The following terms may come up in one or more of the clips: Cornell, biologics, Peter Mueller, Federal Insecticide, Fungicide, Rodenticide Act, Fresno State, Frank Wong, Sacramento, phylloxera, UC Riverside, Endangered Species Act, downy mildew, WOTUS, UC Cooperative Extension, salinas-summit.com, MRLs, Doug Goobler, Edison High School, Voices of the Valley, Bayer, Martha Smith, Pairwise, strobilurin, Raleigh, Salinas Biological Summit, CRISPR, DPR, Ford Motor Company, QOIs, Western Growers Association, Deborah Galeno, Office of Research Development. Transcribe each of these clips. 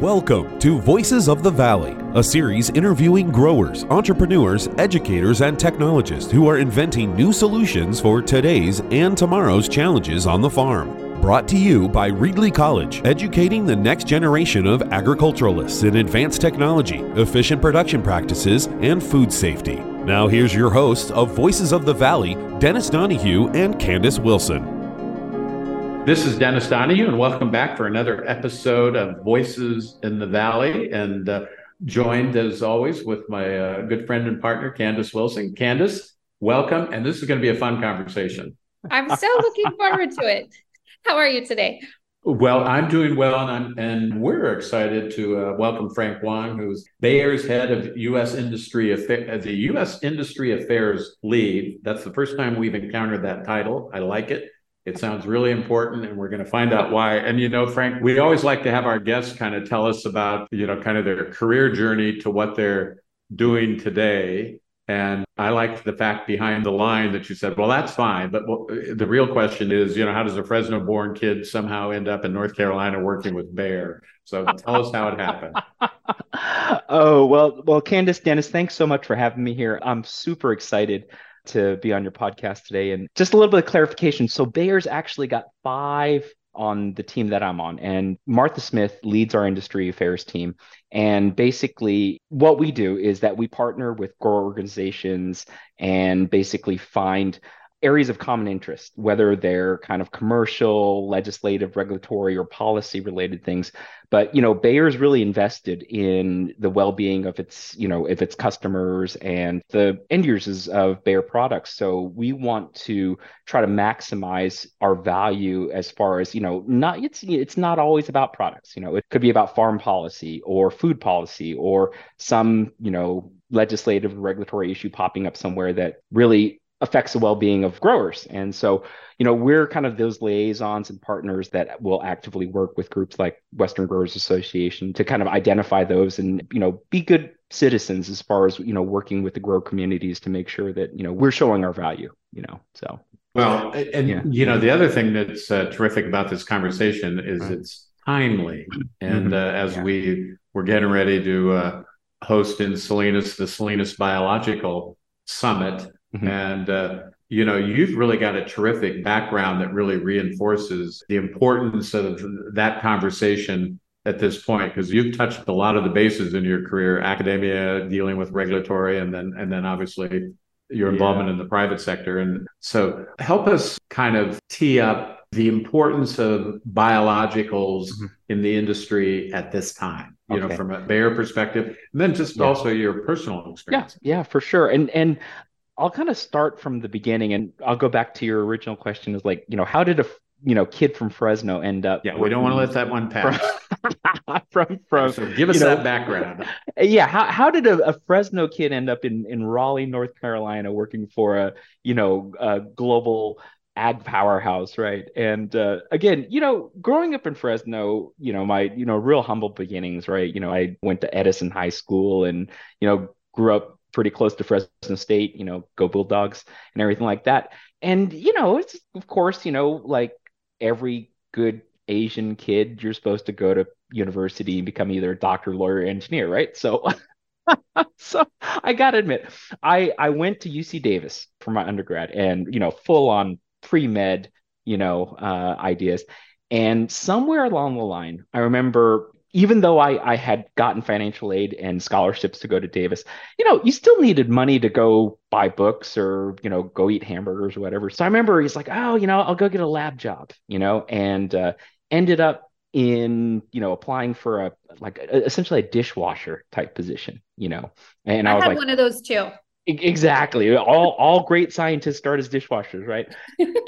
Welcome to Voices of the Valley, a series interviewing growers, entrepreneurs, educators, and technologists who are inventing new solutions for today's and tomorrow's challenges on the farm. Brought to you by Reedley College, educating the next generation of agriculturalists in advanced technology, efficient production practices, and food safety. Now here's your hosts of Voices of the Valley, Dennis Donahue and Candace Wilson. This is Dennis Donahue, and welcome back for another episode of Voices in the Valley, and joined as always with my good friend and partner, Candace Wilson. Candace, welcome, and this is going to be a fun conversation. I'm so looking forward to it. How are you today? Well, I'm doing well, and we're excited to welcome Frank Wong, who's Bayer's head of U.S. Industry Affairs lead. That's the first time we've encountered that title. I like it. It sounds really important, and we're going to find out why. And, you know, Frank, we always like to have our guests kind of tell us about, you know, kind of their career journey to what they're doing today. And I liked the fact behind the line that you said, well, that's fine. But the real question is, you know, how does a Fresno-born kid somehow end up in North Carolina working with Bayer? So tell us how it happened. Oh, well, Candace, Dennis, thanks so much for having me here. I'm super excited to be on your podcast today. And just a little bit of clarification. So Bayer's actually got 5 on the team that I'm on. And Martha Smith leads our industry affairs team. And basically what we do is that we partner with grower organizations and basically find areas of common interest, whether they're kind of commercial, legislative, regulatory, or policy related things. But, you know, Bayer's really invested in the well-being of its, you know, if its customers and the end users of Bayer products. So we want to try to maximize our value as far as, you know, it's not always about products. You know, it could be about farm policy or food policy or some, you know, legislative regulatory issue popping up somewhere that really affects the well-being of growers. And so, you know, we're kind of those liaisons and partners that will actively work with groups like Western Growers Association to kind of identify those and, you know, be good citizens as far as, you know, working with the grower communities to make sure that, you know, we're showing our value, you know, so. Well, and, yeah. You know, the other thing that's terrific about this conversation is it's timely. And as we're getting ready to host in Salinas, the Salinas Biological Summit, and, you know, you've really got a terrific background that really reinforces the importance of that conversation at this point, because you've touched a lot of the bases in your career, academia, dealing with regulatory, and then obviously your involvement in the private sector. And so help us kind of tee up the importance of biologicals in the industry at this time, you know, from a Bayer perspective, and then just also your personal experience. Yeah, for sure. And I'll kind of start from the beginning, and I'll go back to your original question is like, you know, how did a, you know, kid from Fresno end up? Yeah, we don't want to let that one pass. So give us that background. Yeah. How did a Fresno kid end up in Raleigh, North Carolina, working for a, you know, a global ag powerhouse, right? And again, you know, growing up in Fresno, you know, my, you know, real humble beginnings, right? You know, I went to Edison High School and, you know, grew up pretty close to Fresno State, you know, go Bulldogs and everything like that. And, you know, it's, of course, you know, like every good Asian kid, you're supposed to go to university and become either a doctor, lawyer, or engineer, right? So, so I got to admit, I went to UC Davis for my undergrad and, you know, full on pre-med, you know, ideas. And somewhere along the line, I remember, even though I had gotten financial aid and scholarships to go to Davis, you know, you still needed money to go buy books or, you know, go eat hamburgers or whatever. So I remember he's like, oh, you know, I'll go get a lab job, you know, and ended up in, you know, applying for essentially a dishwasher type position, you know, and I was like, one of those too. Exactly. All great scientists start as dishwashers, right?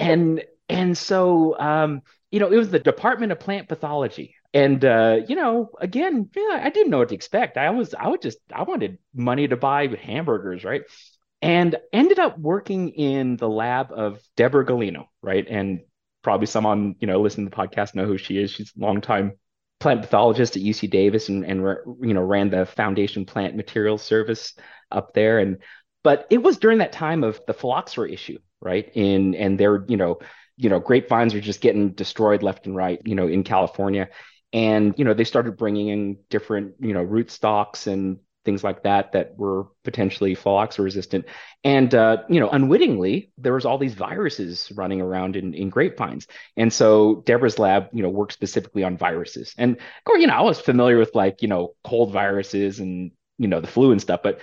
And so, you know, it was the Department of Plant Pathology. And, you know, again, I didn't know what to expect. I wanted money to buy hamburgers, right? And ended up working in the lab of Deborah Galeno, right? And probably someone, you know, listening to the podcast know who she is. She's a longtime plant pathologist at UC Davis and you know, ran the Foundation Plant Materials Service up there. But it was during that time of the phylloxera issue, right? And their, you know, grapevines are just getting destroyed left and right, you know, in California. And, you know, they started bringing in different, you know, root stocks and things like that that were potentially phylloxera resistant. And, you know, unwittingly, there was all these viruses running around in grapevines. And so Deborah's lab, you know, worked specifically on viruses. And, you know, I was familiar with, like, you know, cold viruses and, you know, the flu and stuff, but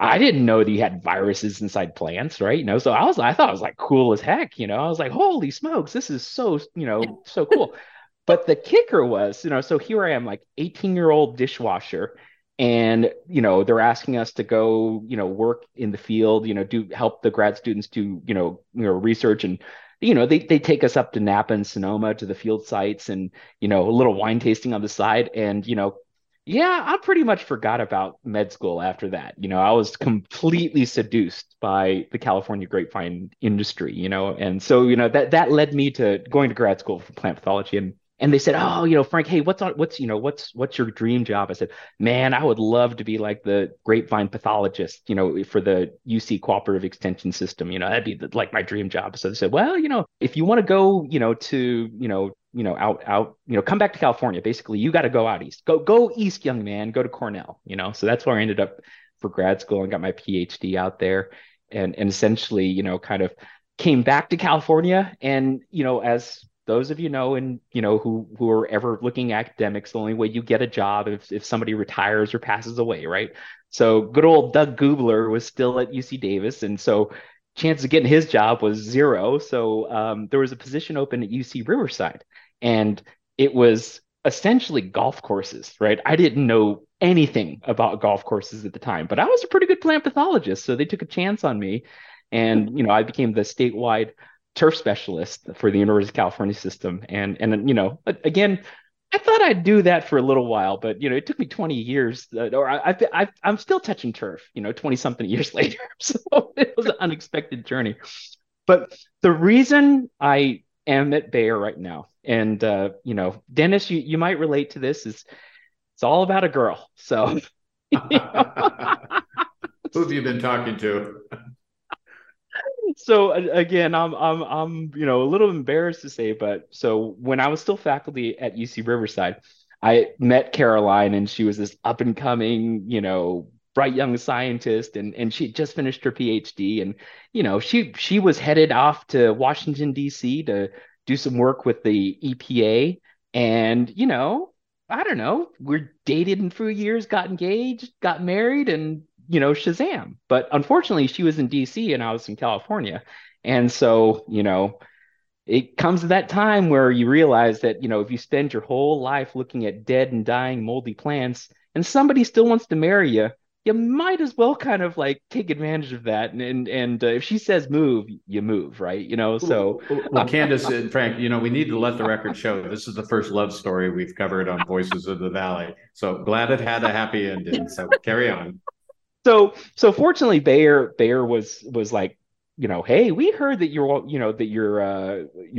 I didn't know that you had viruses inside plants, right? You know, so I thought it was like cool as heck, you know, I was like, holy smokes, this is so, you know, so cool. But the kicker was, you know, so here I am, like 18-year-old dishwasher, and, you know, they're asking us to go, you know, work in the field, you know, do help the grad students do, you know, research. And, you know, they take us up to Napa and Sonoma to the field sites and, you know, a little wine tasting on the side. And, you know, yeah, I pretty much forgot about med school after that. You know, I was completely seduced by the California grapevine industry, you know, and so, you know, that led me to going to grad school for plant pathology. And they said, oh, you know, Frank, hey, what's your dream job? I said, man, I would love to be like the grapevine pathologist, you know, for the UC Cooperative Extension system. You know, that'd be like my dream job. So they said, well, you know, if you want to go, you know, to, you know, out, you know, come back to California. Basically, you got to go out east. Go east, young man. Go to Cornell. You know, so that's where I ended up for grad school and got my PhD out there, and essentially, you know, kind of came back to California, and, you know, as those of you know, and, you know, who are ever looking at academics, the only way you get a job if somebody retires or passes away, right? So good old Doug Goobler was still at UC Davis. And so chances of getting his job was zero. So there was a position open at UC Riverside, and it was essentially golf courses, right? I didn't know anything about golf courses at the time, but I was a pretty good plant pathologist. So they took a chance on me, and, you know, I became the statewide turf specialist for the University of California system. And, you know, again, I thought I'd do that for a little while, but, you know, it took me 20 years or I'm still touching turf, you know, 20 something years later. So it was an unexpected journey. But the reason I am at Bayer right now, and, you know, Dennis, you might relate to this, is it's all about a girl. So you know. Who have you been talking to? So again, I'm you know, a little embarrassed to say, but so when I was still faculty at UC Riverside, I met Caroline, and she was this up and coming, you know, bright young scientist, and she just finished her PhD, and, you know, she was headed off to Washington, D.C. to do some work with the EPA, and, you know, I don't know, we dated in a few years, got engaged, got married, and, you know, Shazam. But unfortunately, she was in DC and I was in California. And so, you know, it comes to that time where you realize that, you know, if you spend your whole life looking at dead and dying moldy plants, and somebody still wants to marry you, you might as well kind of like take advantage of that. And if she says move, you move, right? You know, so. Well, Candace and Frank, you know, we need to let the record show this is the first love story we've covered on Voices of the Valley. So glad it had a happy ending. So carry on. So fortunately, Bayer was like, you know, hey, we heard that your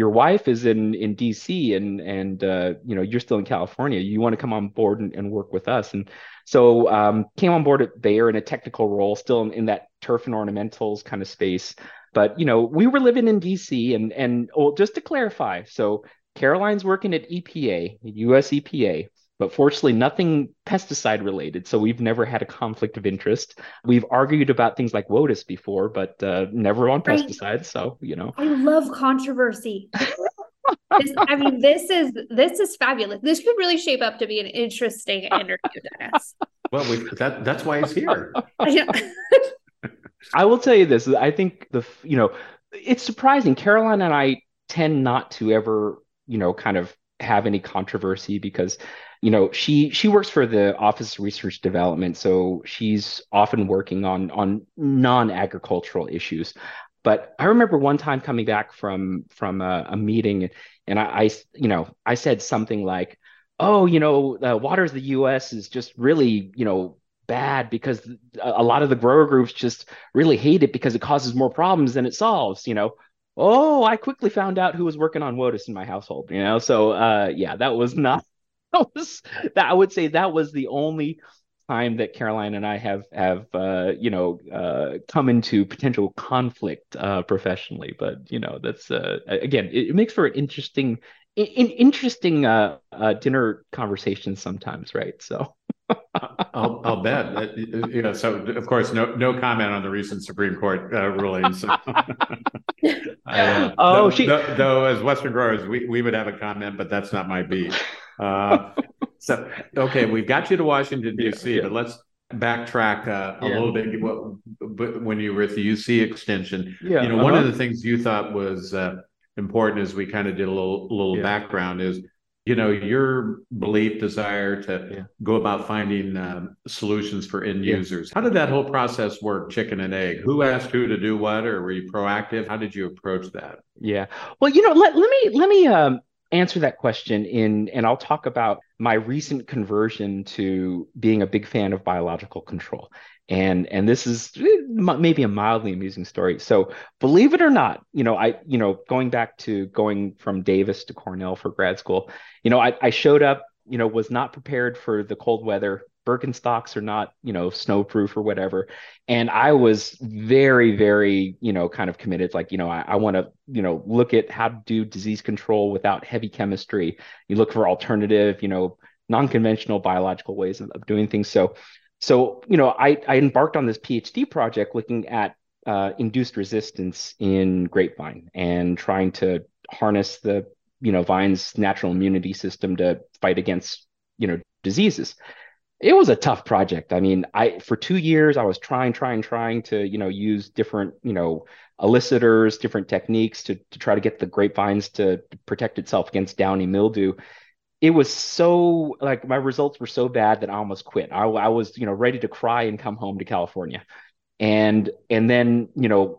wife is in DC, and you know, you're still in California. You want to come on board and work with us? And so came on board at Bayer in a technical role, still in that turf and ornamentals kind of space. But, you know, we were living in DC, and well, just to clarify, so Caroline's working at EPA, US EPA. But fortunately, nothing pesticide related. So we've never had a conflict of interest. We've argued about things like WOTUS before, but never on pesticides. So, you know, I love controversy. This is fabulous. This could really shape up to be an interesting interview, Dennis. Well, that's why he's here. I will tell you this. I think you know, it's surprising. Caroline and I tend not to ever, you know, kind of have any controversy because, you know, she works for the Office of Research Development, so she's often working on non-agricultural issues. But I remember one time coming back from a meeting, and I you know, I said something like, "Oh, you know, the waters of the U.S. is just really, you know, bad because a lot of the grower groups just really hate it because it causes more problems than it solves," you know. Oh, I quickly found out who was working on WOTUS in my household, you know? So, yeah, I would say that was the only time that Caroline and I have you know, come into potential conflict professionally. But, you know, that's, again, it makes for an interesting interesting dinner conversations sometimes, right? So I'll bet. So of course, no comment on the recent Supreme Court ruling. So. Though as Western growers, we would have a comment, but that's not my beat. So okay, we've got you to Washington D.C., but let's backtrack a little bit. When you were at the UC Extension, one of the things you thought was important, as we kind of did a little background, is your belief, desire to go about finding solutions for end users. How did that whole process work? Chicken and egg. Who asked who to do what, or were you proactive? How did you approach that? Yeah. Well, let me answer that question and I'll talk about my recent conversion to being a big fan of biological control. And this is maybe a mildly amusing story. So believe it or not, going from Davis to Cornell for grad school, I showed up, was not prepared for the cold weather. Birkenstocks are not, snowproof or whatever. And I was very, very, kind of committed. Like, I want to, look at how to do disease control without heavy chemistry. You look for alternative, non-conventional biological ways of doing things. So, I embarked on this PhD project looking at induced resistance in grapevine and trying to harness the, vine's natural immunity system to fight against, diseases. It was a tough project. I mean, for 2 years, I was trying to, use different, elicitors, different techniques to try to get the grapevines to protect itself against downy mildew. It was so, like, my results were so bad that I almost quit. I was, ready to cry and come home to California. And then,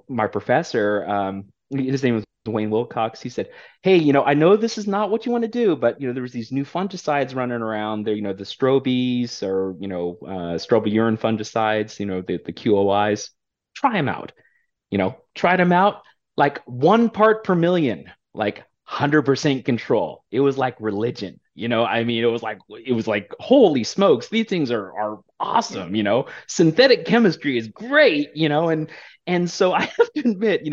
my professor, his name was Dwayne Wilcox. He said, "Hey, I know this is not what you want to do, but, there was these new fungicides running around there, the strobis or, strobilurin fungicides, the QOIs, tried them out, like 1 part per million, like 100% control. It was like religion. It was like, holy smokes, these things are awesome. Synthetic chemistry is great, and so I have to admit,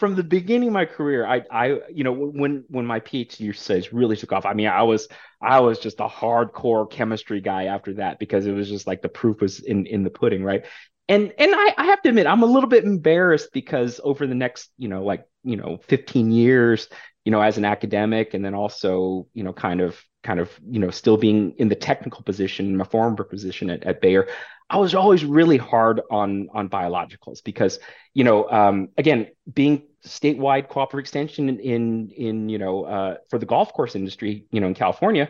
from the beginning of my career, I when my PhD studies really took off, I mean, I was just a hardcore chemistry guy after that, because it was just like the proof was in the pudding, right? And I have to admit, I'm a little bit embarrassed, because over the next, 15 years, as an academic, and then also, kind of still being in the technical position, my former position at Bayer, I was always really hard on biologicals, because, again, being statewide cooperative extension in for the golf course industry, in California,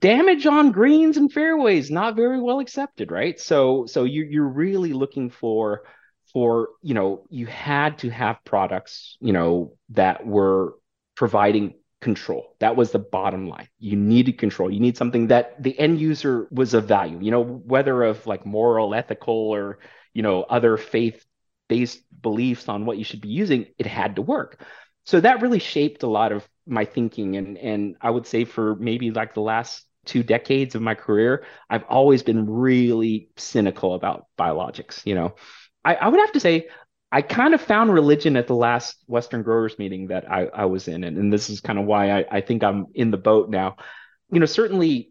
damage on greens and fairways, not very well accepted, right? So you're really looking for, you had to have products, that were providing control. That was the bottom line. You needed control. You need something that the end user was of value, whether of like moral, ethical, or, other faith-based beliefs on what you should be using, it had to work. So that really shaped a lot of my thinking. And I would say for maybe like the last 2 decades of my career, I've always been really cynical about biologics, I would have to say I kind of found religion at the last Western Growers meeting that I was in. And this is kind of why I think I'm in the boat now. Certainly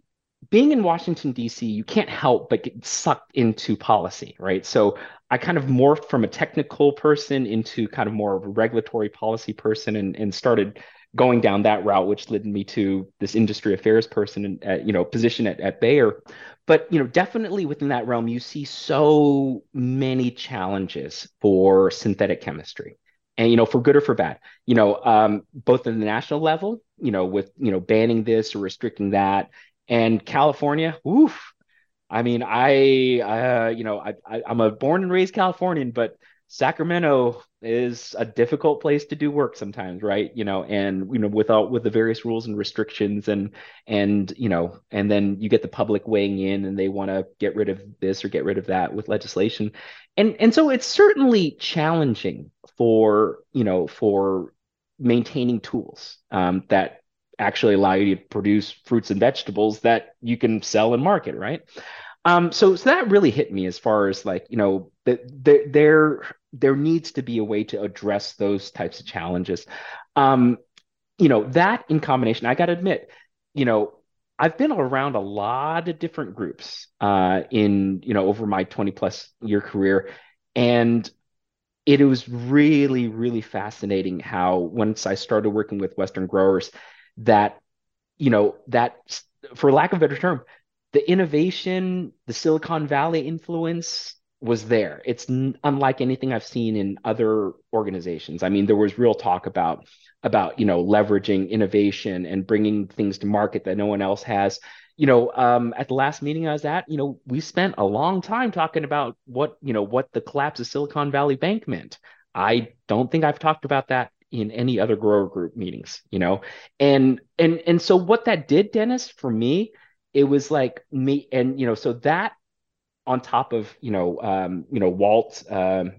being in Washington, D.C., you can't help but get sucked into policy, right? So I kind of morphed from a technical person into kind of more of a regulatory policy person and started going down that route, which led me to this industry affairs person and position at Bayer. But definitely within that realm, you see so many challenges for synthetic chemistry, and for good or for bad. Both in the national level, with banning this or restricting that, and California, oof. I mean, I'm a born and raised Californian, but Sacramento is a difficult place to do work sometimes, right? With the various rules and restrictions and then you get the public weighing in, and they want to get rid of this or get rid of that with legislation. And so it's certainly challenging for maintaining tools that actually allow you to produce fruits and vegetables that you can sell and market, right? So that really hit me as far as like, there needs to be a way to address those types of challenges. you know, that in combination, I got to admit, you know, I've been around a lot of different groups in, you know, over my 20 plus year career. And it was really, really fascinating how once I started working with Western growers that, you know, that for lack of a better term, the innovation, the Silicon Valley influence was there. It's unlike anything I've seen in other organizations. I mean, there was real talk about, you know, leveraging innovation and bringing things to market that no one else has. You know, at the last meeting I was at, you know, we spent a long time talking about what, you know, what the collapse of Silicon Valley Bank meant. I don't think I've talked about that in any other grower group meetings, you know, and so what that did, Dennis, for me, it was like me. And, you know, so that on top of, you know, Walt, you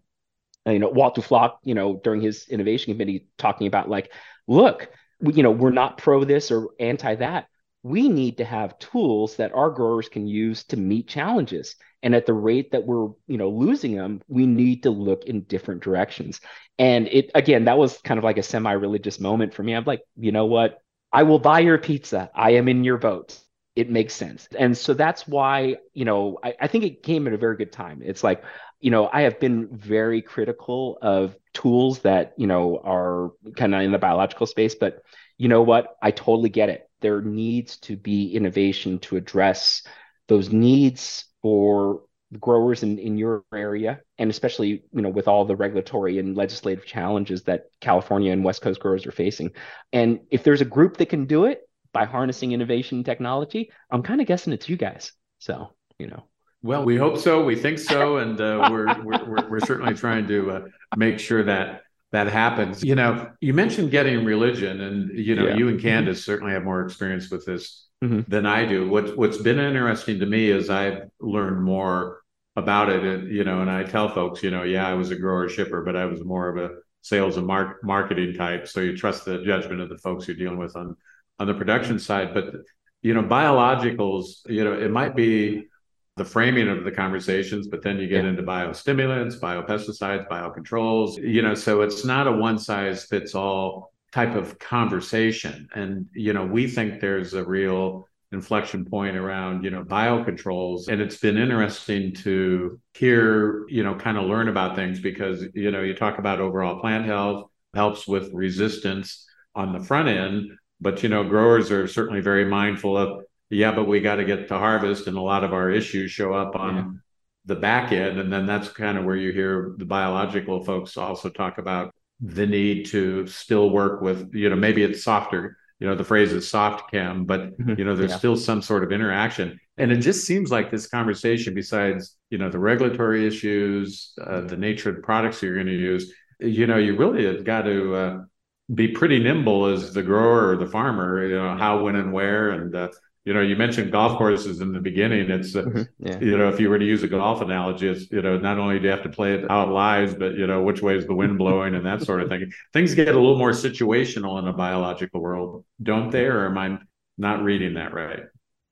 know, Walt Duflock, you know, during his innovation committee talking about like, look, we, you know, we're not pro this or anti that. We need to have tools that our growers can use to meet challenges. And at the rate that we're, you know, losing them, we need to look in different directions. And it, again, that was kind of like a semi-religious moment for me. I'm like, you know what? I will buy your pizza. I am in your boat. It makes sense. And so that's why, you know, I think it came at a very good time. It's like, you know, I have been very critical of tools that, you know, are kind of in the biological space, but you know what? I totally get it. There needs to be innovation to address those needs for growers in your area. And especially, you know, with all the regulatory and legislative challenges that California and West Coast growers are facing. And if there's a group that can do it, by harnessing innovation and technology, I'm kind of guessing it's you guys. So, you know, well, we hope so. We think so, and we're certainly trying to make sure that that happens. You know, you mentioned getting religion, and you know, you and Candace certainly have more experience with this than I do. What's been interesting to me is I've learned more about it, and you know, and I tell folks, you know, yeah, I was a grower shipper, but I was more of a sales and marketing type. So you trust the judgment of the folks you're dealing with on the production side. But, you know, biologicals, you know, it might be the framing of the conversations, but then you get into biostimulants, biopesticides, biocontrols, you know, so it's not a one size fits all type of conversation. And, you know, we think there's a real inflection point around, you know, biocontrols. And it's been interesting to hear, you know, kind of learn about things because, you know, you talk about overall plant health, helps with resistance on the front end. But, you know, growers are certainly very mindful of, but we got to get to harvest. And a lot of our issues show up on the back end. And then that's kind of where you hear the biological folks also talk about the need to still work with, you know, maybe it's softer, you know, the phrase is soft chem, but, you know, there's still some sort of interaction. And it just seems like this conversation, besides, you know, the regulatory issues, the nature of the products you're going to use, you know, you really have got to be pretty nimble as the grower or the farmer, you know, how, when, and where. And, you know, you mentioned golf courses in the beginning. It's, you know, if you were to use a golf analogy, it's, you know, not only do you have to play it how it lies, but, you know, which way is the wind blowing and that sort of thing. Things get a little more situational in a biological world, don't they? Or am I not reading that right?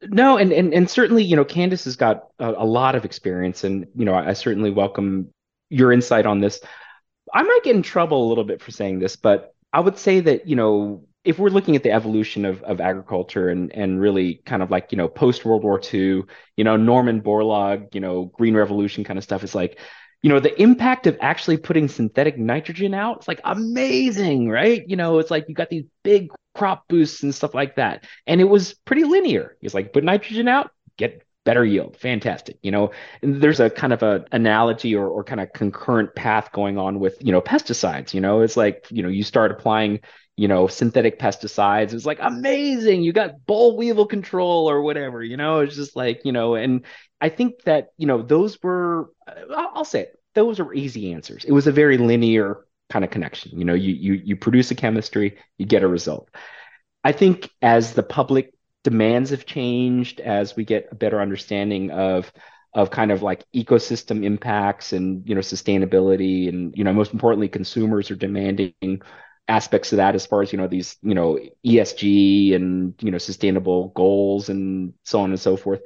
No, and certainly, you know, Candace has got a lot of experience and, you know, I certainly welcome your insight on this. I might get in trouble a little bit for saying this, but I would say that, you know, if we're looking at the evolution of agriculture and really kind of like, you know, post-World War II, you know, Norman Borlaug, you know, Green Revolution kind of stuff, it's like, you know, the impact of actually putting synthetic nitrogen out, it's like amazing, right? You know, it's like you got these big crop boosts and stuff like that. And it was pretty linear. It's like, put nitrogen out, get better yield. Fantastic. You know, and there's a kind of a analogy or kind of concurrent path going on with, you know, pesticides. You know, it's like, you know, you start applying, you know, synthetic pesticides. It's like amazing. You got boll weevil control or whatever, you know, it's just like, you know, and I think that, you know, those were, I'll say it, those are easy answers. It was a very linear kind of connection. You know, you produce a chemistry, you get a result. I think as the public demands have changed, as we get a better understanding of kind of like ecosystem impacts and, you know, sustainability and, you know, most importantly, consumers are demanding aspects of that as far as, you know, these, you know, ESG and, you know, sustainable goals and so on and so forth.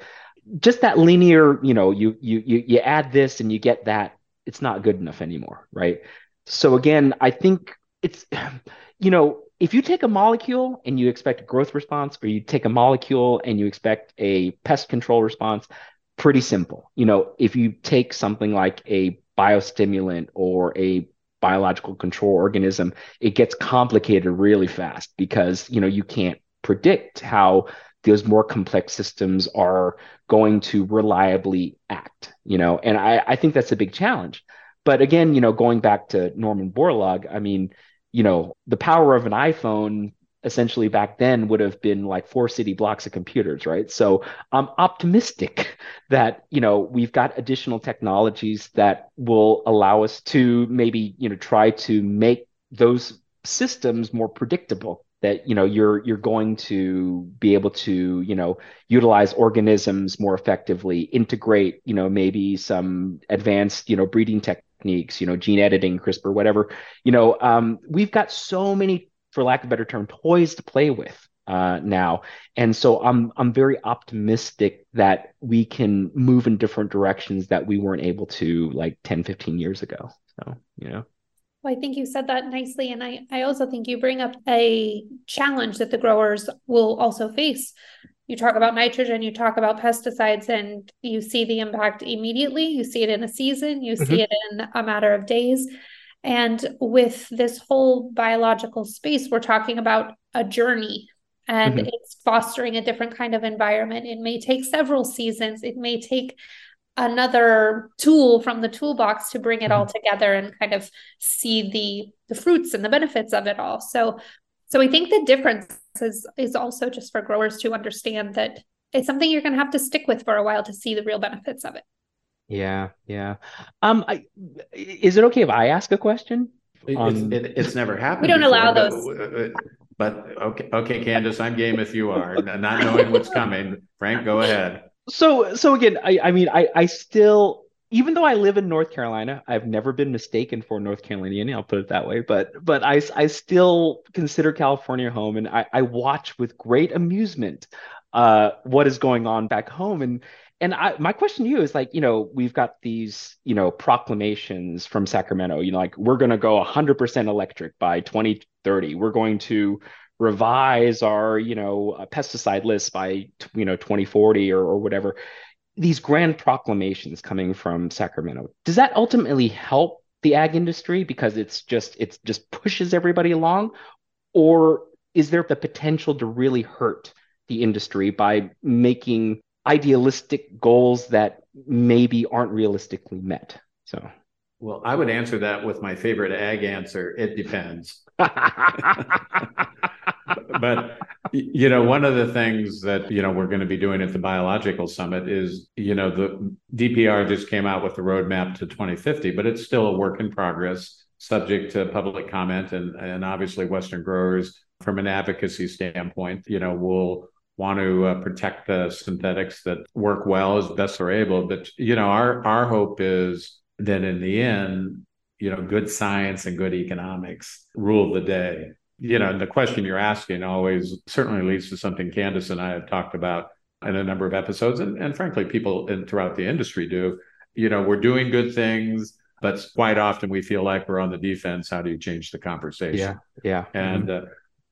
Just that linear, you know, you add this and you get that, it's not good enough anymore, right? So again, I think it's, you know, If you take a molecule and you expect a growth response, or you take a molecule and you expect a pest control response, pretty simple. You know, if you take something like a biostimulant or a biological control organism, it gets complicated really fast because, you know, you can't predict how those more complex systems are going to reliably act, you know, and I think that's a big challenge. But again, you know, going back to Norman Borlaug, I mean, you know, the power of an iPhone essentially back then would have been like 4 city blocks of computers, right? So I'm optimistic that, you know, we've got additional technologies that will allow us to maybe, you know, try to make those systems more predictable, that, you know, you're going to be able to, you know, utilize organisms more effectively, integrate, you know, maybe some advanced, you know, breeding techniques, you know, gene editing, CRISPR, whatever. You know, we've got so many, for lack of a better term, toys to play with now. And so I'm very optimistic that we can move in different directions that we weren't able to like 10, 15 years ago. So, you know. Well, I think you said that nicely. And I also think you bring up a challenge that the growers will also face. You talk about nitrogen, you talk about pesticides, and you see the impact immediately. You see it in a season, you see it in a matter of days. And with this whole biological space, we're talking about a journey, and it's fostering a different kind of environment. It may take several seasons. It may take another tool from the toolbox to bring it all together and kind of see the fruits and the benefits of it all. So I think the difference is also just for growers to understand that it's something you're going to have to stick with for a while to see the real benefits of it. Yeah. Is it okay if I ask a question? It's never happened. We don't allow those. But okay, Candace, I'm game if you are. Not knowing what's coming. Frank, go ahead. So again, I mean, I still. Even though I live in North Carolina, I've never been mistaken for North Carolinian, I'll put it that way, but I still consider California home, and I watch with great amusement what is going on back home. And my question to you is, like, you know, we've got these, you know, proclamations from Sacramento, you know, like, we're going to go 100% electric by 2030. We're going to revise our, you know, pesticide list by, you know, 2040 or whatever. These grand proclamations coming from Sacramento, does that ultimately help the ag industry because it just pushes everybody along? Or is there the potential to really hurt the industry by making idealistic goals that maybe aren't realistically met? So, well, I would answer that with my favorite ag answer: it depends. But, you know, one of the things that, you know, we're going to be doing at the Biological Summit is, you know, the DPR just came out with the roadmap to 2050, but it's still a work in progress, subject to public comment. And obviously Western growers, from an advocacy standpoint, you know, will want to protect the synthetics that work well as best they're able. But, you know, our hope is that in the end, you know, good science and good economics rule the day. You know, the question you're asking always certainly leads to something Candace and I have talked about in a number of episodes, and frankly, people throughout the industry do. You know, we're doing good things, but quite often we feel like we're on the defense. How do you change the conversation? Yeah. And,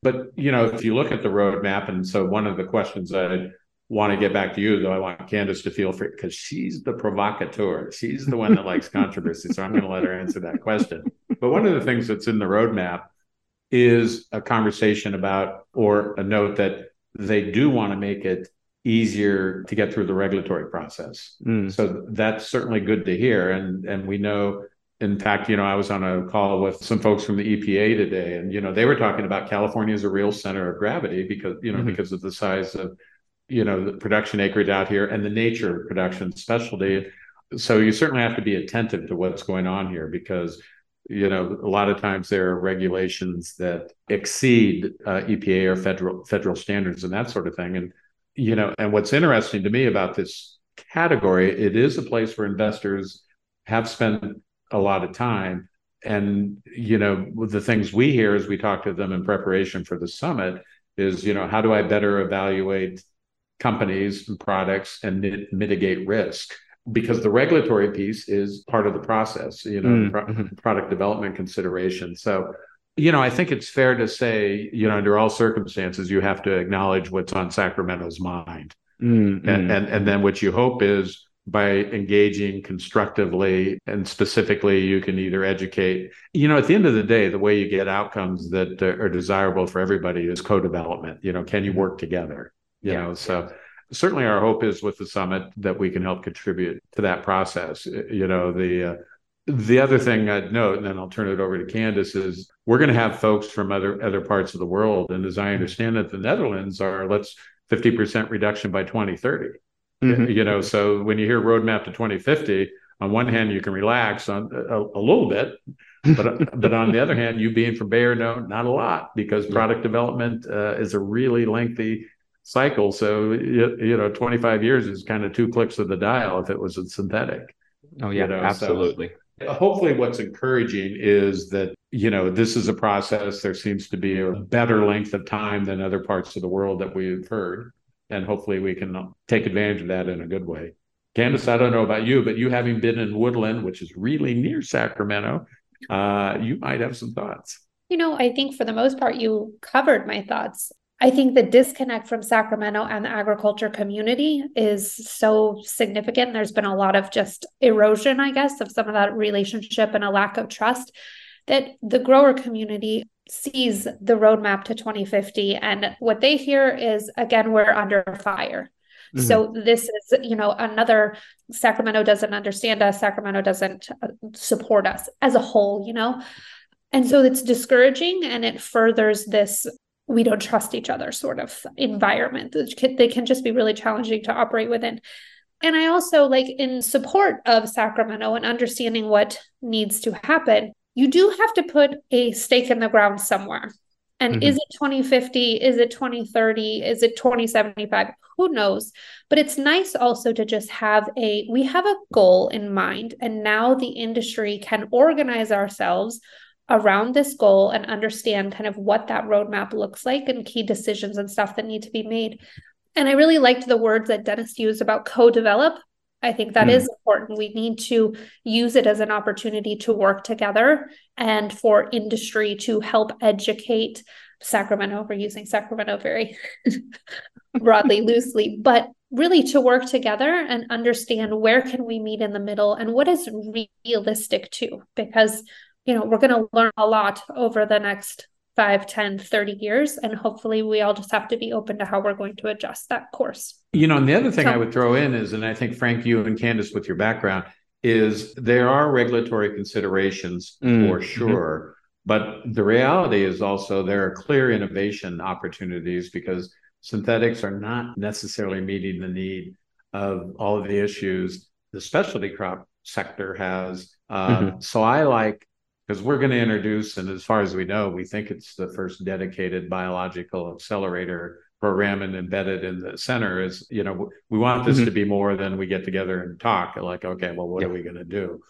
but, you know, if you look at the roadmap, and so one of the questions that I want to get back to you, though I want Candace to feel free, because she's the provocateur. She's the one that likes controversy, so I'm going to let her answer that question. But one of the things that's in the roadmap is a conversation about, or a note that they do want to make it easier to get through the regulatory process. So that's certainly good to hear. And we know, in fact, you know, I was on a call with some folks from the EPA today, and, you know, they were talking about California is a real center of gravity because, you know, because of the size of, you know, the production acreage out here and the nature of production specialty. So you certainly have to be attentive to what's going on here because, you know, a lot of times there are regulations that exceed EPA or federal standards and that sort of thing. And, you know, and what's interesting to me about this category, it is a place where investors have spent a lot of time. And, you know, the things we hear as we talk to them in preparation for the summit is, you know, how do I better evaluate companies and products and mitigate risk? Because the regulatory piece is part of the process, you know, product development consideration. So you know, I think it's fair to say, you know, under all circumstances, you have to acknowledge what's on Sacramento's mind. Mm-hmm. And then what you hope is by engaging constructively and specifically, you can either educate, you know, at the end of the day, the way you get outcomes that are desirable for everybody is co-development. You know, can you work together? You know, so certainly our hope is with the summit that we can help contribute to that process. You know, the other thing I'd note, and then I'll turn it over to Candace, is we're going to have folks from other parts of the world. And as I understand it, the Netherlands are 50% reduction by 2030. Mm-hmm. You know, so when you hear roadmap to 2050, on one hand, you can relax on a little bit, but but on the other hand, you being from Bayer, no, not a lot, because product development is a really lengthy cycle. So, you know, 25 years is kind of two clicks of the dial if it was a synthetic. Oh, yeah, you know, absolutely. So hopefully what's encouraging is that, you know, this is a process. There seems to be a better length of time than other parts of the world that we've heard. And hopefully we can take advantage of that in a good way. Candace, I don't know about you, but you having been in Woodland, which is really near Sacramento, you might have some thoughts. You know, I think for the most part, you covered my thoughts. I think the disconnect from Sacramento and the agriculture community is so significant. There's been a lot of just erosion, I guess, of some of that relationship and a lack of trust that the grower community sees the roadmap to 2050. And what they hear is, again, we're under fire. Mm-hmm. So this is, you know, another Sacramento doesn't understand us. Sacramento doesn't support us as a whole, you know? And so it's discouraging, and it furthers this, we don't trust each other sort of environment. They can just be really challenging to operate within. And I also like in support of Sacramento and understanding what needs to happen, you do have to put a stake in the ground somewhere. And Is it 2050? Is it 2030? Is it 2075? Who knows? But it's nice also to just have we have a goal in mind. And now the industry can organize ourselves around this goal and understand kind of what that roadmap looks like and key decisions and stuff that need to be made. And I really liked the words that Dennis used about co-develop. I think that is important. We need to use it as an opportunity to work together and for industry to help educate Sacramento. We're using Sacramento very broadly, loosely, but really to work together and understand where can we meet in the middle and what is realistic too, because, you know, we're going to learn a lot over the next 5, 10, 30 years. And hopefully we all just have to be open to how we're going to adjust that course. You know, and the other thing I would throw in is, and I think, Frank, you and Candace with your background, is there are regulatory considerations for sure. Mm-hmm. But the reality is also there are clear innovation opportunities because synthetics are not necessarily meeting the need of all of the issues the specialty crop sector has. So I like, because we're going to introduce, and as far as we know, we think it's the first dedicated biological accelerator program, and embedded in the center is, you know, we want this to be more than we get together and talk like, okay, well, what are we going to do?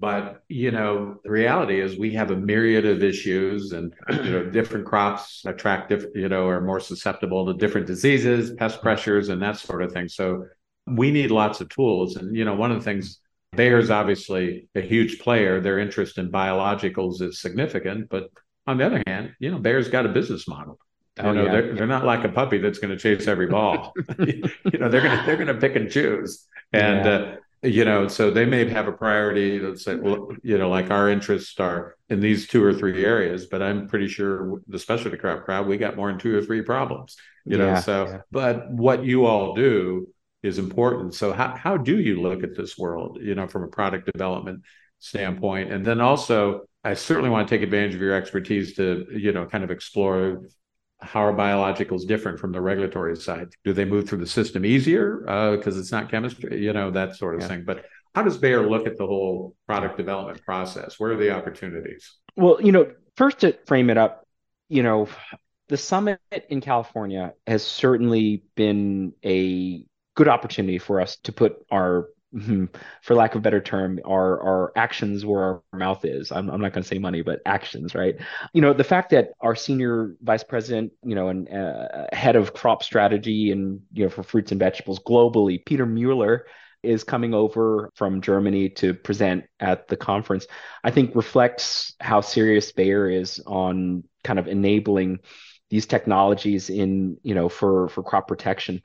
But, you know, the reality is we have a myriad of issues, and, you know, different crops are more susceptible to different diseases, pest pressures, and that sort of thing. So we need lots of tools. And, you know, one of the things, Bayer's obviously a huge player. Their interest in biologicals is significant. But on the other hand, you know, Bayer's got a business model. They're not like a puppy that's going to chase every ball. You know, they're going to pick and choose. And, you know, so they may have a priority. Let's say, well, you know, like our interests are in these 2 or 3 areas, but I'm pretty sure the specialty crop crowd, we got more than 2 or 3 problems, you know, but what you all do is important. So how do you look at this world, you know, from a product development standpoint? And then also, I certainly want to take advantage of your expertise to, you know, kind of explore how are biologicals different from the regulatory side? Do they move through the system easier because it's not chemistry, you know, that sort of thing. But how does Bayer look at the whole product development process? Where are the opportunities? Well, you know, first to frame it up, you know, the summit in California has certainly been a good opportunity for us to put our, for lack of a better term, our actions where our mouth is. I'm not going to say money, but actions, right? You know, the fact that our senior vice president, you know, and head of crop strategy and, you know, for fruits and vegetables globally, Peter Mueller, is coming over from Germany to present at the conference, I think reflects how serious Bayer is on kind of enabling these technologies in, you know, for crop protection.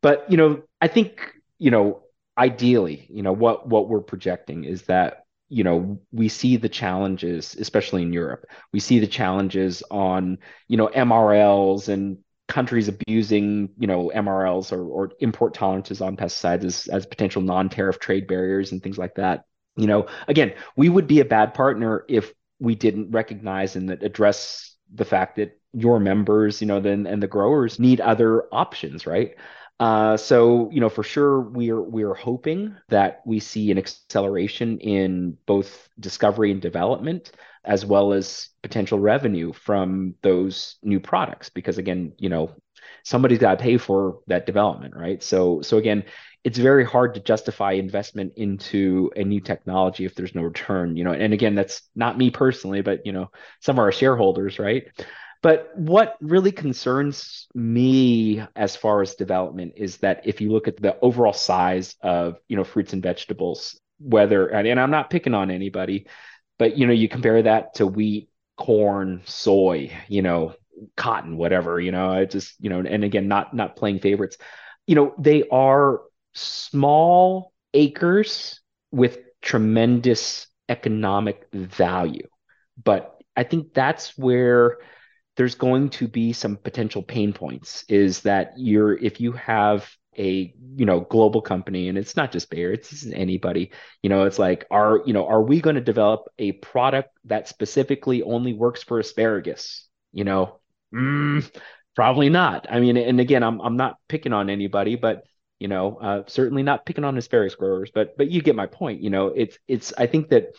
But, you know, I think, you know, ideally, you know, what we're projecting is that, you know, we see the challenges, especially in Europe, we see the challenges on, you know, MRLs and countries abusing, you know, MRLs or import tolerances on pesticides as potential non-tariff trade barriers and things like that. You know, again, we would be a bad partner if we didn't recognize and address the fact that your members, you know, then and the growers need other options, right? So, you know, for sure, we're hoping that we see an acceleration in both discovery and development, as well as potential revenue from those new products. Because again, you know, somebody's got to pay for that development, right? So again, it's very hard to justify investment into a new technology if there's no return, you know, and again, that's not me personally, but, you know, some of our shareholders, right? But what really concerns me as far as development is that if you look at the overall size of, you know, fruits and vegetables, whether, and I'm not picking on anybody, but, you know, you compare that to wheat, corn, soy, you know, cotton, whatever, you know, I just, you know, and again, not playing favorites, you know, they are small acres with tremendous economic value. But I think that's where there's going to be some potential pain points, is that if you have a, you know, global company, and it's not just Bayer, it's anybody, you know, it's like, are we going to develop a product that specifically only works for asparagus? You know, probably not. I mean, and again, I'm not picking on anybody, but, you know, certainly not picking on asparagus growers, but you get my point. You know, it's, I think that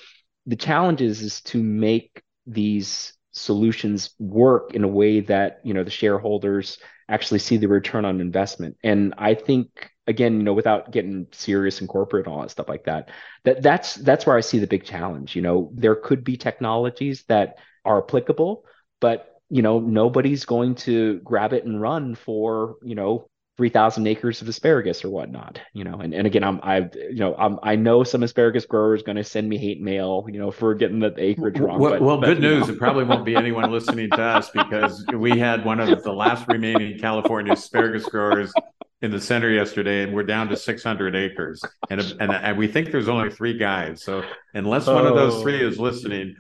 the challenge is to make these solutions work in a way that, you know, the shareholders actually see the return on investment. And I think, again, you know, without getting serious and corporate and all that stuff like that, that's where I see the big challenge. You know, there could be technologies that are applicable, but, you know, nobody's going to grab it and run for, you know, 3,000 acres of asparagus or whatnot, you know, and again, I know some asparagus growers going to send me hate mail, you know, for getting the acreage wrong. Well, good news. It probably won't be anyone listening to us, because we had one of the last remaining California asparagus growers in the center yesterday, and we're down to 600 acres. And we think there's only three guys. So unless one of those three is listening,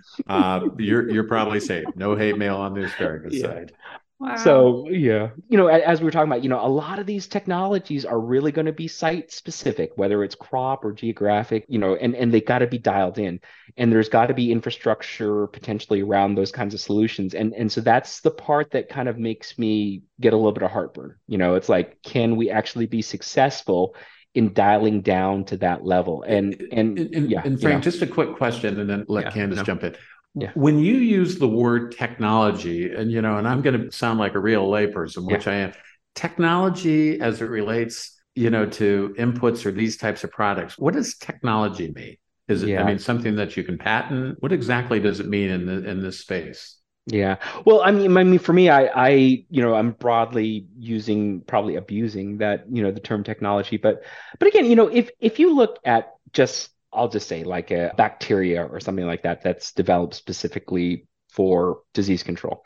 you're probably safe. No hate mail on the asparagus side. Wow. So, yeah, you know, as we were talking about, you know, a lot of these technologies are really going to be site specific, whether it's crop or geographic, you know, and they got to be dialed in, and there's got to be infrastructure potentially around those kinds of solutions. And so that's the part that kind of makes me get a little bit of heartburn. You know, it's like, can we actually be successful in dialing down to that level? And Frank, you know, just a quick question, and then let Candace jump in. Yeah. When you use the word technology, and, you know, and I'm going to sound like a real layperson, which I am, technology as it relates, you know, to inputs or these types of products, what does technology mean? Is it, I mean, something that you can patent? What exactly does it mean in this space? Yeah. Well, I mean, for me, I, you know, I'm broadly using, probably abusing that, you know, the term technology, but again, you know, if you look at just, I'll just say like a bacteria or something like that, that's developed specifically for disease control.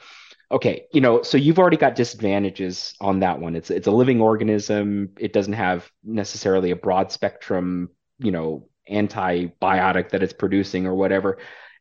Okay, you know, so you've already got disadvantages on that one. It's a living organism. It doesn't have necessarily a broad spectrum, you know, antibiotic that it's producing or whatever.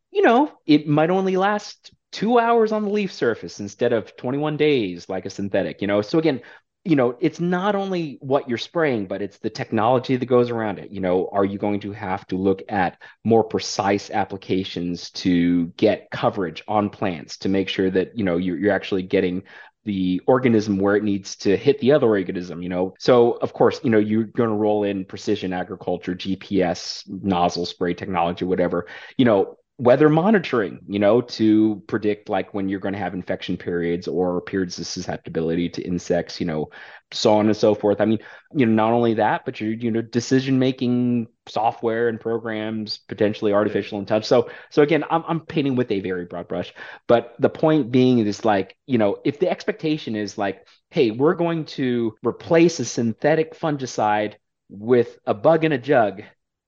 You know, it might only last 2 hours on the leaf surface instead of 21 days like a synthetic, you know. So again, you know, it's not only what you're spraying, but it's the technology that goes around it. You know, are you going to have to look at more precise applications to get coverage on plants to make sure that, you know, you're actually getting the organism where it needs to hit the other organism, you know? So of course, you know, you're going to roll in precision agriculture, GPS, nozzle spray technology, whatever, you know, weather monitoring, you know, to predict like when you're going to have infection periods or periods of susceptibility to insects, you know, so on and so forth. I mean, you know, not only that, but you're, you know, decision-making software and programs, potentially artificial intelligence. So again, I'm painting with a very broad brush, but the point being is like, you know, if the expectation is like, hey, we're going to replace a synthetic fungicide with a bug in a jug,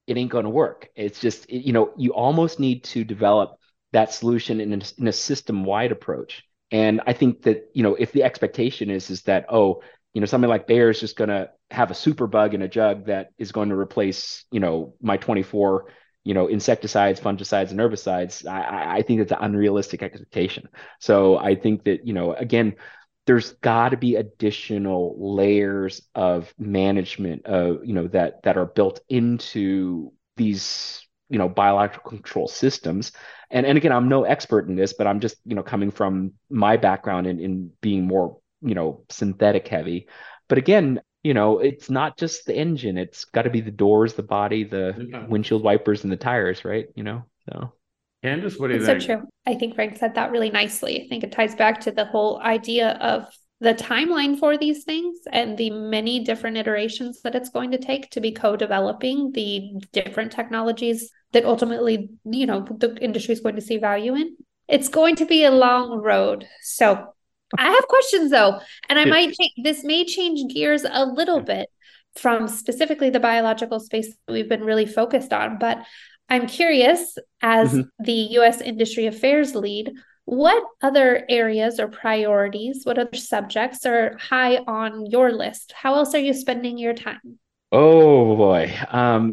it ain't going to work. It's just, you know, you almost need to develop that solution in a system-wide approach. And I think that, you know, if the expectation is that, oh, you know, something like Bayer is just going to have a super bug in a jug that is going to replace, you know, my 24, you know, insecticides, fungicides, and herbicides, I think that's an unrealistic expectation. So I think that, you know, again, there's got to be additional layers of management, you know, that are built into these, you know, biological control systems. And again, I'm no expert in this, but I'm just, you know, coming from my background in being more, you know, synthetic heavy. But again, you know, it's not just the engine. It's got to be the doors, the body, the windshield wipers, and the tires, right? You know, so. Candace, what do you think? So true. I think Frank said that really nicely. I think it ties back to the whole idea of the timeline for these things and the many different iterations that it's going to take to be co-developing the different technologies that ultimately, you know, the industry is going to see value in. It's going to be a long road. So I have questions though, and I might take, this may change gears a little bit from specifically the biological space that we've been really focused on, but I'm curious, as the U.S. Industry Affairs lead, what other areas or priorities, what other subjects are high on your list? How else are you spending your time? Oh boy.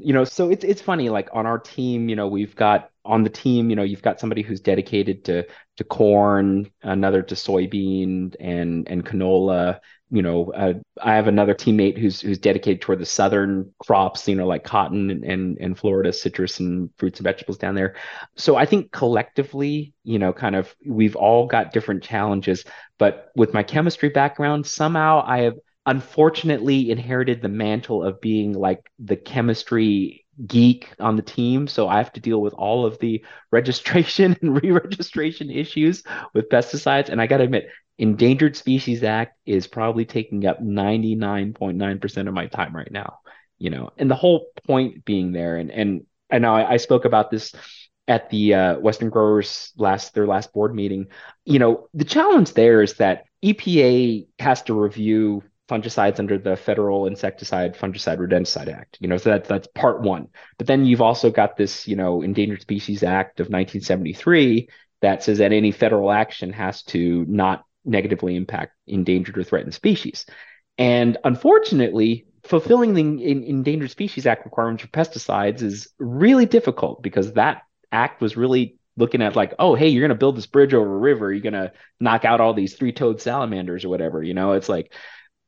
You know, so it's funny, like on our team, you know, we've got on the team, you know, you've got somebody who's dedicated to corn, another to soybean and canola. You know, I have another teammate who's dedicated toward the southern crops, you know, like cotton and Florida citrus and fruits and vegetables down there. So I think collectively, you know, kind of we've all got different challenges. But with my chemistry background, somehow I have unfortunately inherited the mantle of being like the chemistry geek on the team. So I have to deal with all of the registration and re-registration issues with pesticides. And I got to admit, Endangered Species Act is probably taking up 99.9% of my time right now, you know, and the whole point being there. And I know I spoke about this at the Western Growers their last board meeting. You know, the challenge there is that EPA has to review fungicides under the Federal Insecticide, Fungicide, Rodenticide Act, you know, so that's part one. But then you've also got this, you know, Endangered Species Act of 1973 that says that any federal action has to not negatively impact endangered or threatened species. And unfortunately, fulfilling the Endangered Species Act requirements for pesticides is really difficult because that act was really looking at like, oh, hey, you're going to build this bridge over a river. You're going to knock out all these three-toed salamanders or whatever, you know, it's like,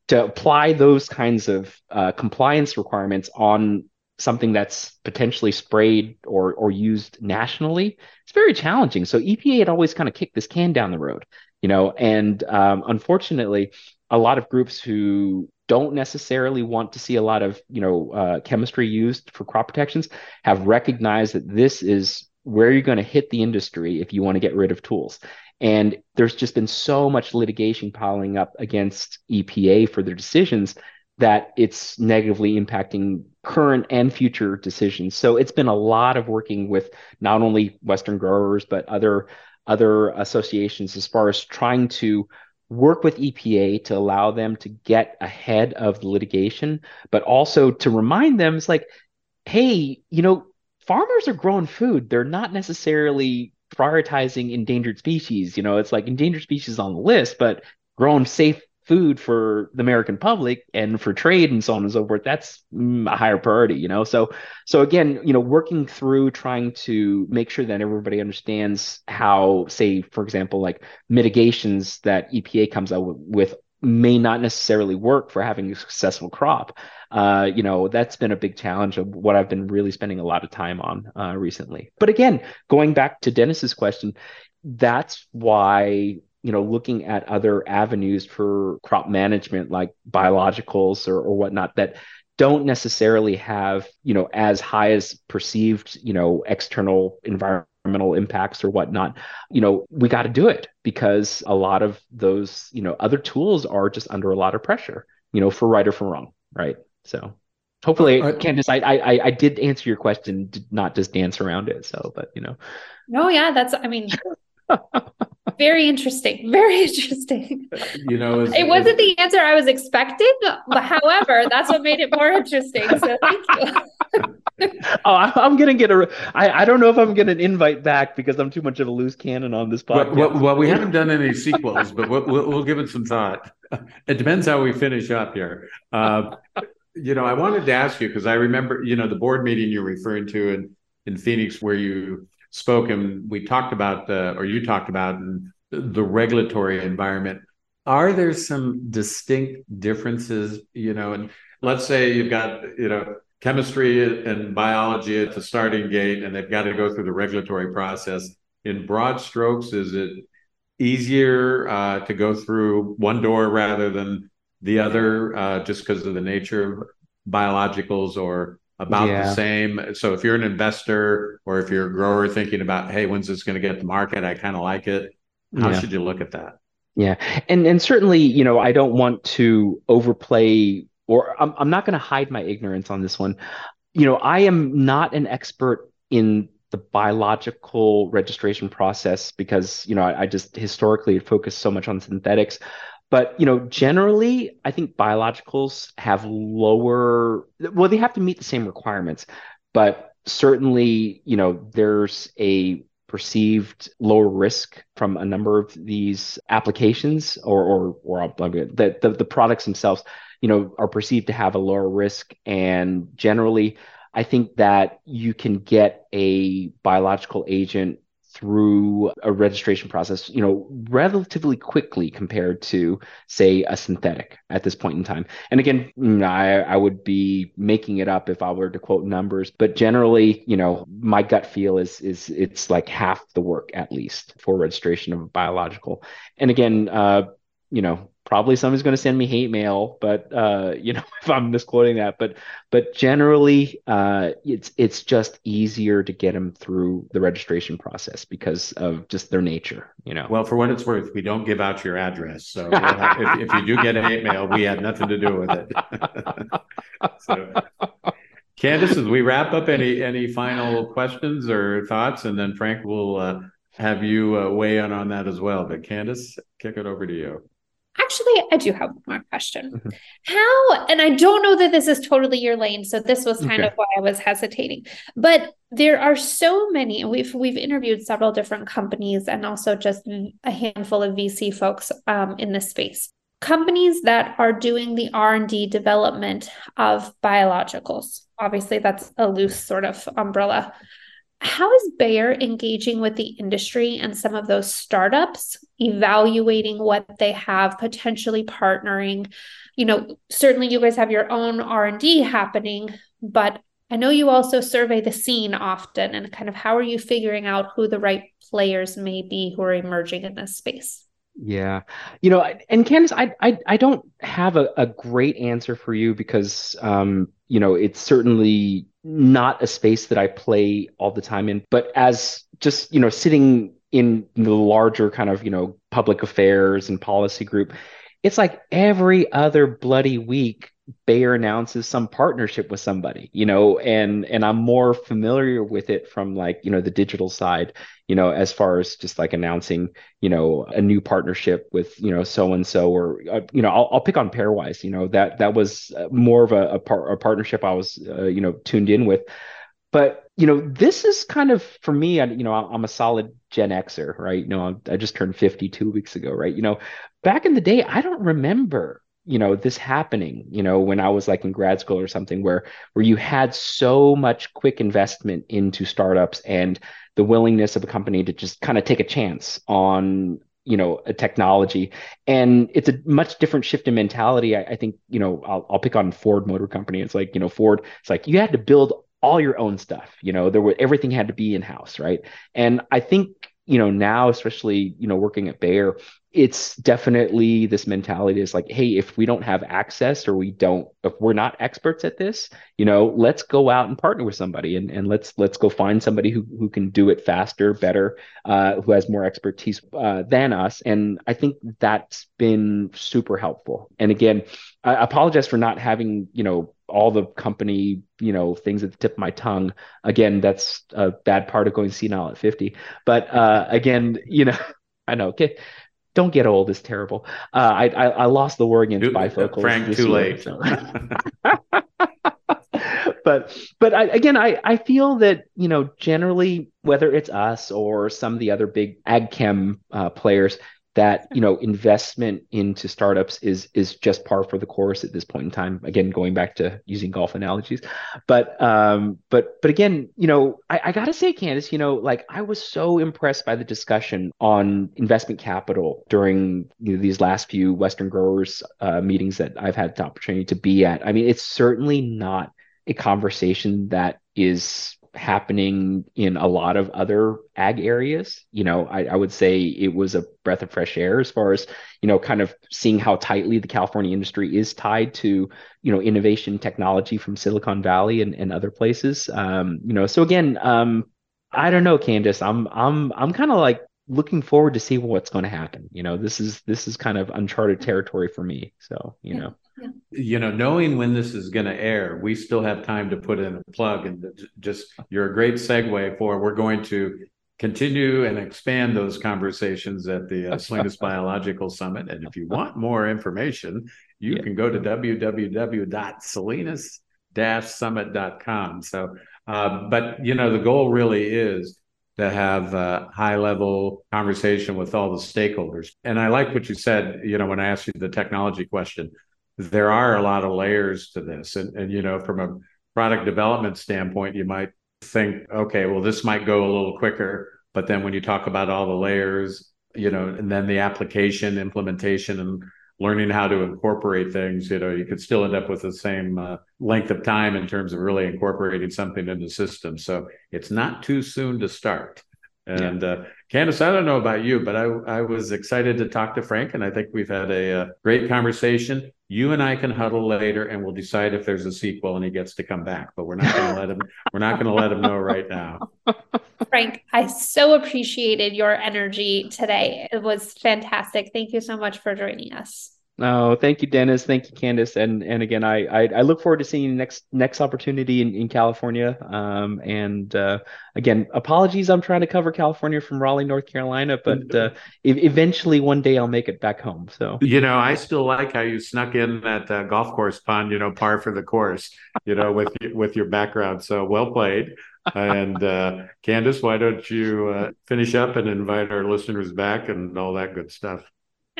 to apply those kinds of compliance requirements on something that's potentially sprayed or used nationally, it's very challenging. So EPA had always kind of kicked this can down the road, you know, and unfortunately, a lot of groups who don't necessarily want to see a lot of, you know, chemistry used for crop protections have recognized that this is where you're going to hit the industry if you want to get rid of tools. And there's just been so much litigation piling up against EPA for their decisions that it's negatively impacting current and future decisions. So it's been a lot of working with not only Western growers, but other associations as far as trying to work with EPA to allow them to get ahead of the litigation, but also to remind them, it's like, hey, you know, farmers are growing food. They're not necessarily prioritizing endangered species. You know, it's like endangered species on the list, but growing safe food for the American public and for trade and so on and so forth, that's a higher priority, you know? So again, you know, working through trying to make sure that everybody understands how, say, for example, like mitigations that EPA comes out with may not necessarily work for having a successful crop. You know, that's been a big challenge of what I've been really spending a lot of time on recently. But again, going back to Dennis's question, that's why, you know, looking at other avenues for crop management like biologicals or whatnot that don't necessarily have, you know, as high as perceived, you know, external environmental impacts or whatnot, you know, we got to do it because a lot of those, you know, other tools are just under a lot of pressure, you know, for right or for wrong, right? So hopefully, Candace, I did answer your question, did not just dance around it. So, but you know. No, yeah, that's, I mean, very interesting. Very interesting. You know, it wasn't the answer I was expecting, but however, that's what made it more interesting. So thank you. Oh, I'm going to get a, I don't know if I'm going to invite back because I'm too much of a loose cannon on this podcast. Well, we haven't done any sequels, but we'll give it some thought. It depends how we finish up here. You know, I wanted to ask you, because I remember, you know, the board meeting you're referring to in Phoenix where you spoke and we talked about, or you talked about the regulatory environment. Are there some distinct differences, you know, and let's say you've got, you know, chemistry and biology at the starting gate, and they've got to go through the regulatory process. In broad strokes, is it easier to go through one door rather than the other, just because of the nature of biologicals, or about the same? So if you're an investor or if you're a grower thinking about, hey, when's this going to get to market? I kind of like it. How should you look at that? Yeah. And certainly, you know, I don't want to overplay, or I'm not going to hide my ignorance on this one. You know, I am not an expert in the biological registration process because, you know, I just historically focused so much on synthetics. But, you know, generally, I think biologicals have lower, well, they have to meet the same requirements, but certainly, you know, there's a perceived lower risk from a number of these applications, or the products themselves, you know, are perceived to have a lower risk. And generally, I think that you can get a biological agent through a registration process, you know, relatively quickly compared to, say, a synthetic at this point in time. And again, I would be making it up if I were to quote numbers, but generally, you know, my gut feel is it's like half the work at least for registration of a biological. And again, you know, probably somebody's going to send me hate mail, but you know, if I'm misquoting that, but generally, it's just easier to get them through the registration process because of just their nature, you know. Well, for what it's worth, we don't give out your address, so if you do get a hate mail, we had nothing to do with it. So, Candace, as we wrap up, any final questions or thoughts, and then Frank will have you weigh in on that as well. But Candace, kick it over to you. Actually, I do have one more question. How, and I don't know that this is totally your lane, so this was kind of why I was hesitating, but there are so many, and we've interviewed several different companies and also just a handful of VC folks in this space. Companies that are doing the R&D development of biologicals. Obviously, that's a loose sort of umbrella. How is Bayer engaging with the industry and some of those startups, evaluating what they have, potentially partnering? You know, certainly you guys have your own R&D happening, but I know you also survey the scene often, and kind of how are you figuring out who the right players may be who are emerging in this space? Yeah. You know, and Candace, I don't have a great answer for you because, you know, it's certainly not a space that I play all the time in, but as just, you know, sitting in the larger kind of, you know, public affairs and policy group, it's like every other bloody week, Bayer announces some partnership with somebody, you know, and I'm more familiar with it from like, you know, the digital side, you know, as far as just like announcing, you know, a new partnership with, you know, so-and-so, or, you know, I'll pick on Pairwise, you know, that was more of a partnership I was, you know, tuned in with. But, you know, this is kind of, for me, you know, I'm a solid Gen Xer, right? You know, I just turned 50 2 weeks ago, right? You know, back in the day, I don't remember, you know, this happening, you know, when I was like in grad school or something, where you had so much quick investment into startups and the willingness of a company to just kind of take a chance on, you know, a technology. And it's a much different shift in mentality. I think, you know, I'll pick on Ford Motor Company. It's like, you know, Ford, it's like you had to build all your own stuff, you know, everything had to be in-house, right? And I think, you know, now, especially, you know, working at Bayer, it's definitely this mentality is like, hey, if we don't have access, or if we're not experts at this, you know, let's go out and partner with somebody, and let's go find somebody who can do it faster, better, who has more expertise than us. And I think that's been super helpful. And again, I apologize for not having, you know, all the company, you know, things at the tip of my tongue. Again, that's a bad part of going senile at 50. But again, you know, I know. Don't get old is terrible. I lost the word against bifocals. Frank, too late. So. But I feel that, you know, generally, whether it's us or some of the other big ag chem players, that, you know, investment into startups is just par for the course at this point in time. Again, going back to using golf analogies, but again, you know, I got to say, Candace, you know, like, I was so impressed by the discussion on investment capital during, you know, these last few Western Growers meetings that I've had the opportunity to be at. I mean, it's certainly not a conversation that is happening in a lot of other ag areas. You know, I would say it was a breath of fresh air as far as, you know, kind of seeing how tightly the California industry is tied to, you know, innovation technology from Silicon Valley and other places. You know, so again, I don't know, Candace, I'm kind of like looking forward to see what's going to happen. You know, this is kind of uncharted territory for me. So, you know. Yeah. You know, knowing when this is going to air, we still have time to put in a plug, and just, you're a great segue for, we're going to continue and expand those conversations at the Salinas Biological Summit. And if you want more information, you can go to www.salinas-summit.com. So, but you know, the goal really is to have a high-level conversation with all the stakeholders. And I like what you said, you know, when I asked you the technology question. There are a lot of layers to this. And, you know, from a product development standpoint, you might think, okay, well, this might go a little quicker. But then when you talk about all the layers, you know, and then the application, implementation, and learning how to incorporate things, you know, you could still end up with the same length of time in terms of really incorporating something into the system. So it's not too soon to start. And Candace, I don't know about you, but I was excited to talk to Frank, and I think we've had a great conversation. You and I can huddle later, and we'll decide if there's a sequel and he gets to come back. But we're not going to let him. We're not going to let him know right now. Frank, I so appreciated your energy today. It was fantastic. Thank you so much for joining us. No, thank you, Dennis. Thank you, Candace. And again, I look forward to seeing you next opportunity in California. And again, apologies. I'm trying to cover California from Raleigh, North Carolina, but eventually one day I'll make it back home. So, you know, I still like how you snuck in that golf course pun, you know, par for the course, you know, with your background. So well played. And Candace, why don't you finish up and invite our listeners back and all that good stuff?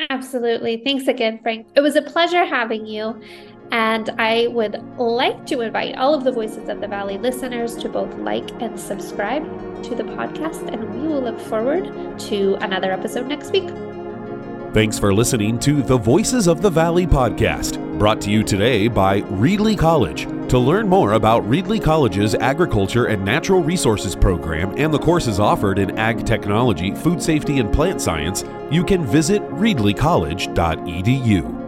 Absolutely. Thanks again, Frank. It was a pleasure having you. And I would like to invite all of the Voices of the Valley listeners to both like and subscribe to the podcast. And we will look forward to another episode next week. Thanks for listening to the Voices of the Valley podcast, brought to you today by Reedley College. To learn more about Reedley College's Agriculture and Natural Resources program and the courses offered in ag technology, food safety, and plant science, you can visit reedleycollege.edu.